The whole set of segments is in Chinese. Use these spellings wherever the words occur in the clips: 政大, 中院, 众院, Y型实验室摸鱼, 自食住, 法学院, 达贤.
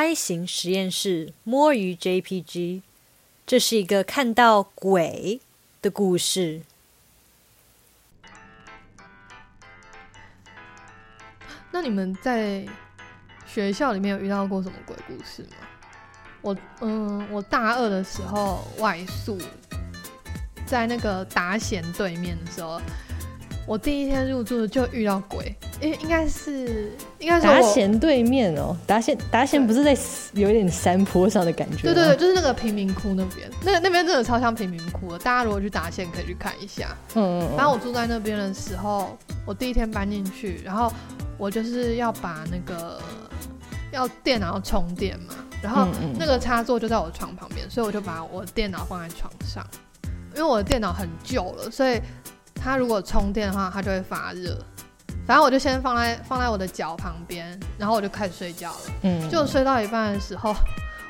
Y 型实验室摸鱼 JPG， 这是一个看到鬼的故事。那你们在学校里面有遇到过什么鬼故事吗？我大二的时候外宿，在那个达贤对面的时候，我第一天入住就遇到鬼，应该是达贤对面哦，达贤不是在有一点山坡上的感觉吗？对对对，就是那个贫民窟那边，那边真的超像贫民窟的，大家如果去达贤可以去看一下。然后我住在那边的时候，我第一天搬进去，然后我就是要把那个要电脑要充电嘛，然后那个插座就在我床旁边，所以我就把我电脑放在床上，因为我的电脑很旧了，所以它如果充电的话它就会发热。反正我就先放在我的脚旁边，然后我就开始睡觉了。就睡到一半的时候，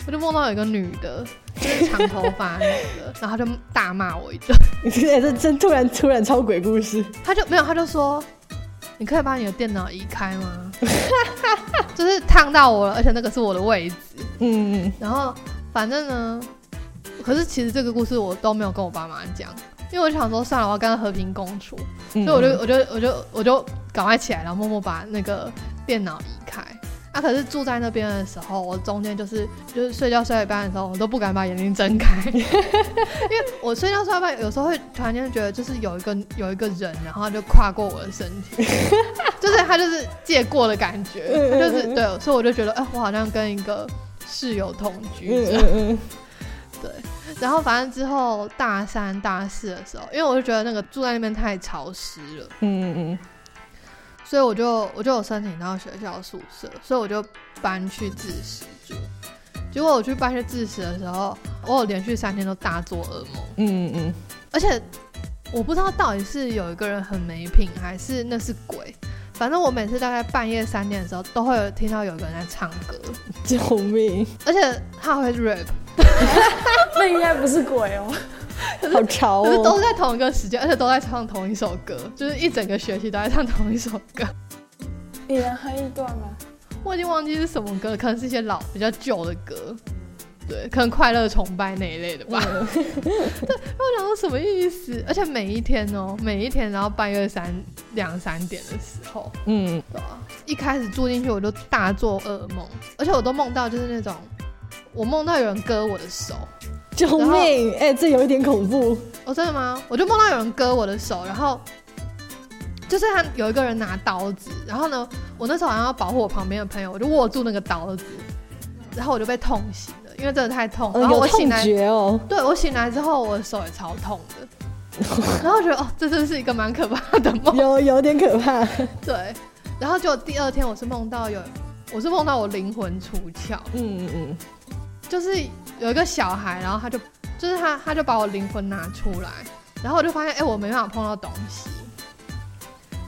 我就梦到有一个女的，就是长头发女的，然后她就大骂我一顿。这真突然超鬼故事。她就说，你可以把你的电脑移开吗？就是烫到我了，而且那个是我的位置。然后反正呢，可是其实这个故事我都没有跟我爸妈讲，因为我就想说算了，我要跟他和平共处。所以我就赶快起来，然后默默把那个电脑移开。可是住在那边的时候，我中间就是睡觉睡到一半的时候，我都不敢把眼睛睁开，因为我睡觉睡到一半，有时候会突然间觉得就是有一个人，然后他就跨过我的身体，就是他就是借过的感觉，就是对，所以我就觉得我好像跟一个室友同居这样。对，然后反正之后大三大四的时候，因为我就觉得那个住在那边太潮湿了，所以我就有申请到学校宿舍，所以我就搬去自食住。结果我去搬去自食的时候，我有连续3天都大做噩梦。而且我不知道到底是有一个人很没品，还是那是鬼。反正我每次大概半夜3点的时候，都会有听到有个人在唱歌，救命！而且他会 rap， 那应该不是鬼哦。好潮哦！就是都是在同一个时间，而且都在唱同一首歌，就是一整个学期都在唱同一首歌。你能哼一段吗？我已经忘记是什么歌，可能是一些比较旧的歌，对，可能快乐崇拜那一类的吧。对，我想说什么意思？而且每一天，然后半夜2-3点的时候，一开始住进去我就大做噩梦，而且我都梦到就是那种，我梦到有人割我的手。救命！这有一点恐怖。真的吗？我就梦到有人割我的手，然后就是他有一个人拿刀子，然后呢，我那时候好像要保护我旁边的朋友，我就握住那个刀子，然后我就被痛醒了，因为真的太痛。然后我醒来，有痛觉哦。对，我醒来之后，我的手也超痛的。然后我觉得这真是一个蛮可怕的梦，有点可怕。对，然后就第二天我是梦到我灵魂出窍。就是有一个小孩，然后他就把我灵魂拿出来，然后我就发现我没办法碰到东西。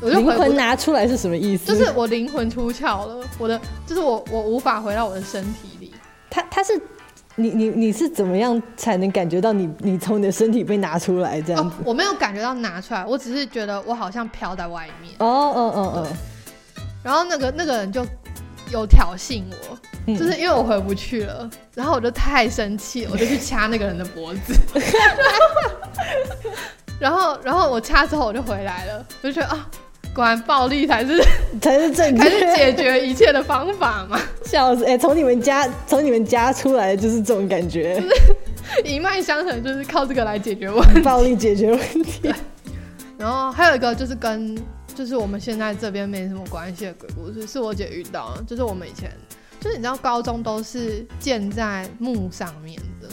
灵魂拿出来是什么意思？就是我灵魂出窍了，我无法回到我的身体里。他是你是怎么样才能感觉到你从你的身体被拿出来这样子？我没有感觉到拿出来，我只是觉得我好像飘在外面。然后那个人就有挑衅我。就是因为我回不去了，然后我就太生气，我就去掐那个人的脖子。然后我掐之后我就回来了，我就觉得果然暴力才是正确，才是解决一切的方法嘛。笑死！从你们家出来的就是这种感觉，就是一脉相承，就是靠这个来解决问题，暴力解决问题。然后还有一个就是就是我们现在这边没什么关系的鬼故事，是我姐遇到的，就是我们以前。就是你知道高中都是建在墓上面的，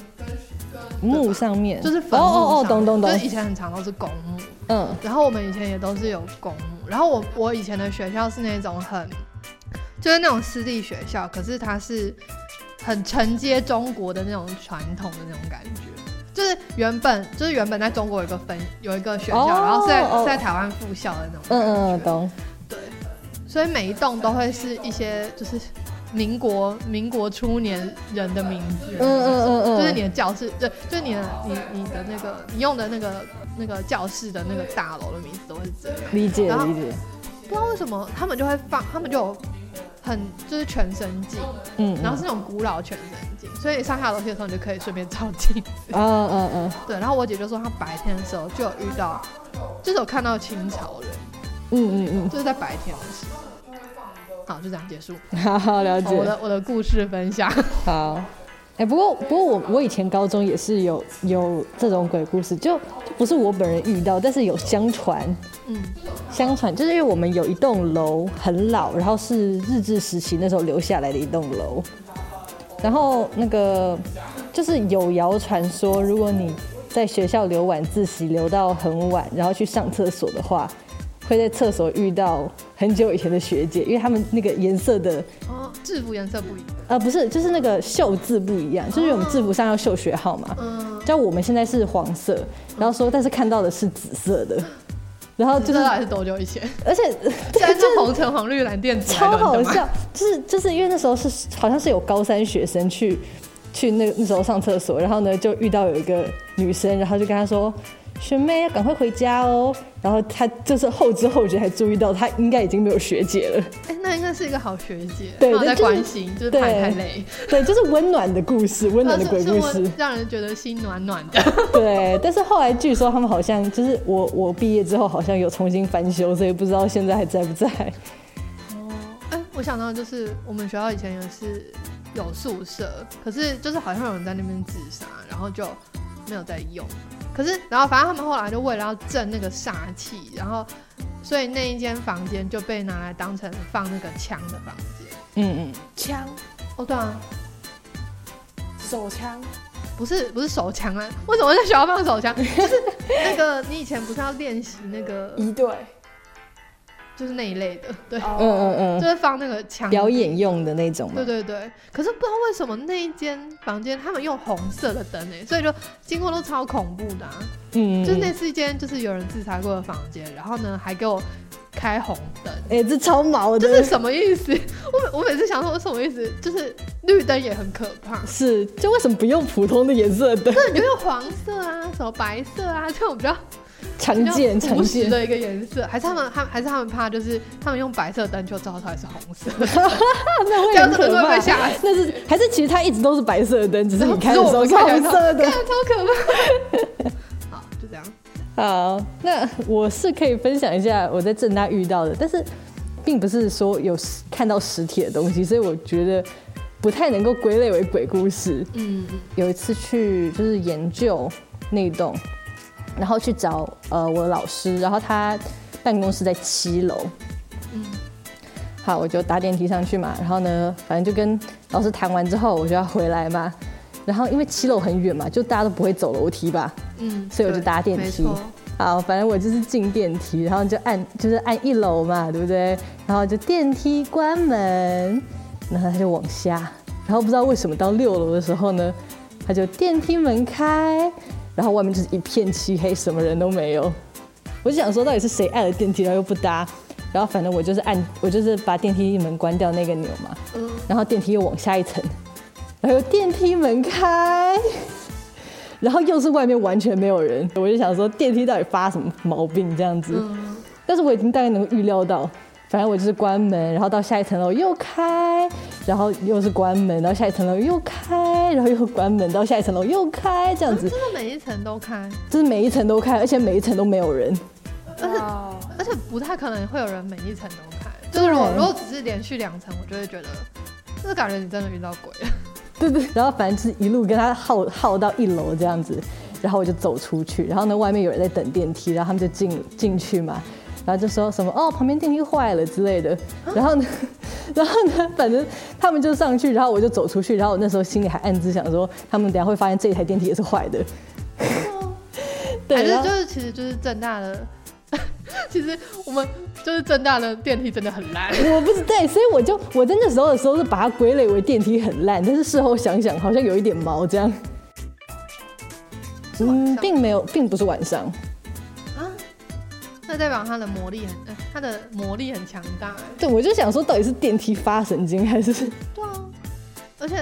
墓上面就是坟墓上面，懂，就是以前很常都是公墓，然后我们以前也都是有公墓，然后我以前的学校是那种就是那种私立学校，可是它是很承接中国的那种传统的那种感觉，就是原本在中国有一个学校，然后是在台湾附校的那种感觉，懂，对，所以每一栋都会是一些就是。民国初年人的名字，就是你的教室，对，就是你的那个你用的那个教室的那个大楼的名字都会是这样。理解。不知道为什么他们就有很就是全身镜，嗯，然后是那种古老全身镜，所以上下楼梯的时候你就可以顺便照镜子。嗯嗯嗯。对，然后我姐就说她白天的时候就有遇到，就是有看到清朝人。嗯嗯嗯。就是在白天的时候。好，就这样结束。好好了解。我的故事分享。好。欸、不过我以前高中也是有这种鬼故事，就不是我本人遇到，但是有相传，就是因为我们有一栋楼很老，然后是日治时期那时候留下来的一栋楼，然后那个就是有谣传说，如果你在学校留晚自习留到很晚，然后去上厕所的话，会在厕所遇到很久以前的学姐，因为他们那个颜色的制服颜色不一样，不是，就是那个袖字不一样，就是我们制服上要绣学号嘛，像我们现在是黄色，然后说但是看到的是紫色的，然后就是还是多久以前，而且现在是红橙黄绿蓝靛紫，超好笑，就是因为那时候是好像是有高三学生去那时候上厕所，然后呢就遇到有一个女生，然后就跟她说。学妹要赶快回家哦，然后她就是后知后觉才注意到她应该已经没有学姐了，哎，那应该是一个好学姐，对，在关心，就是怕太累，对，就是温暖的故事，温暖的鬼故事，让人觉得心暖暖的。对，但是后来据说他们好像就是我毕业之后好像有重新翻修，所以不知道现在还在不在。哦，哎，我想到就是我们学校以前也是有宿舍，可是就是好像有人在那边自杀，然后就没有在用。可是，然后反正他们后来就为了要镇那个煞气，然后所以那一间房间就被拿来当成放那个枪的房间。嗯嗯，枪？哦，对啊，手枪？不是手枪啊！为什么在学校放手枪？就是那个你以前不是要练习那个一对，就是那一类的，对，就是放那个枪表演用的那种嘛。对对对。可是不知道为什么那一间房间他们用红色的灯所以就经过都超恐怖的啊。嗯，就是那是一间就是有人自杀过的房间，然后呢还给我开红灯，这超毛的，这是什么意思？我每次想说什么意思，就是绿灯也很可怕，是就为什么不用普通的颜色的灯？对，你就用黄色啊，什么白色啊，这种比较。常见朴实的一个颜色，还是他们怕，就是他们用白色灯就照出来是红色，那会很可怕。那是还是其实它一直都是白色的灯，只是你开的时候是红色的，超可怕。好，就这样。好，那我是可以分享一下我在政大遇到的，但是并不是说有看到实体的东西，所以我觉得不太能够归类为鬼故事。嗯，有一次去就是研究那栋。然后去找我的老师，然后他办公室在7楼。嗯，好，我就搭电梯上去嘛。然后呢，反正就跟老师谈完之后，我就要回来嘛。然后因为7楼很远嘛，就大家都不会走楼梯吧。嗯，所以我就搭电梯。好，反正我就是进电梯，然后就是按1楼嘛，对不对？然后就电梯关门，然后他就往下。然后不知道为什么到6楼的时候呢，他就电梯门开。然后外面就是一片漆黑，什么人都没有。我就想说，到底是谁按了电梯，然后又不搭？然后反正我就是把电梯门关掉那个钮嘛。嗯。然后电梯又往下一层，然后电梯门开，然后又是外面完全没有人。我就想说，电梯到底发什么毛病这样子？嗯。但是我已经大概能够预料到，反正我就是关门，然后到下一层楼又开，然后又是关门，然后下一层楼又开，然后又关门，到下一层楼又开，这样子。真的每一层都开？就是每一层都开，而且每一层都没有人。而且不太可能会有人每一层都开。就是如果只是连续2层，我就会觉得，就是感觉你真的遇到鬼了。对。然后反正就是一路跟他耗到1楼这样子，然后我就走出去，然后呢外面有人在等电梯，然后他们就进去嘛。然后就说什么旁边电梯坏了之类的，然后呢，反正他们就上去，然后我就走出去，然后我那时候心里还暗自想说，他们等一下会发现这一台电梯也是坏的。对，其实就是政大的，其实我们就是政大的电梯真的很烂。我不知道，所以我在那时候的时候是把它归类为电梯很烂，但是事后想想好像有一点毛这样。并不是晚上。那代表它的魔力很强大。对，我就想说，到底是电梯发神经还是？对啊，而且，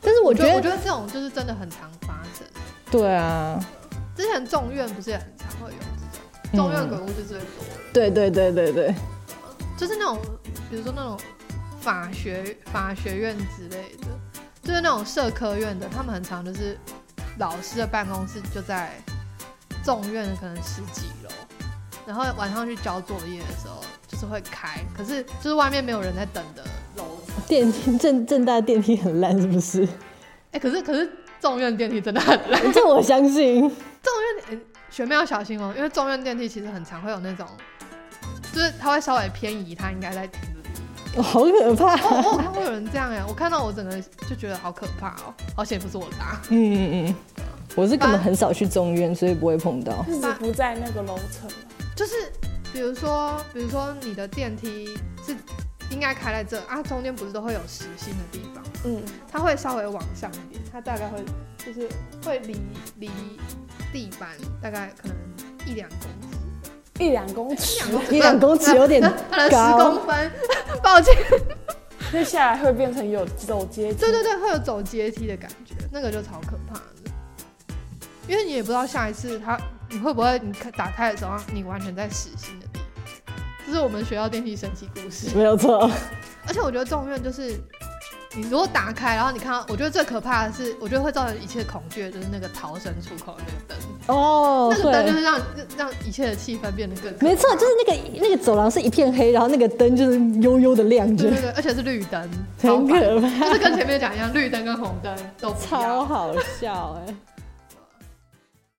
但是我觉得这种就是真的很常发生。对啊，之前中院不是也很常会有这种，中院鬼故事最多。对对对对对，就是那种，比如说那种法学院之类的，就是那种社科院的，他们很常就是老师的办公室就在众院可能10几楼，然后晚上去交作业的时候就是会开，可是就是外面没有人在等的楼层。电梯正大电梯很烂是不是？哎、欸，可是众院电梯真的很烂，这我相信。众院学妹要小心哦，因为众院电梯其实很常会有那种，就是它会稍微偏移，它应该在停的地方。我好可怕、啊！我看过有人这样哎，我看到我整个就觉得好可怕哦，好险不是我搭。嗯，我是根本很少去众院，所以不会碰到。就是不在那个楼层。就是比如说你的电梯是应该开在这啊，中间不是都会有实心的地方？嗯，它会稍微往上一点，它大概会就是会离地板大概可能1-2公尺，1-2公尺有点高，10公分，抱歉。那下来会变成有走阶梯，对，会有走阶梯的感觉，那个就超可怕的，因为你也不知道下一次你会不会你打开的时候你完全在实心的地方，这是我们学校电梯神奇故事，没有错。而且我觉得众院就是。你如果打开，然后你看到，我觉得最可怕的是，我觉得会造成一切恐惧的就是那个逃生出口的那个灯。哦，那个灯就是让一切的气氛变得更可怕。没错，就是那个走廊是一片黑，然后那个灯就是悠悠的亮着。对，而且是绿灯，很可怕。就是跟前面讲一样，绿灯跟红灯都不一样。超好笑哎、欸！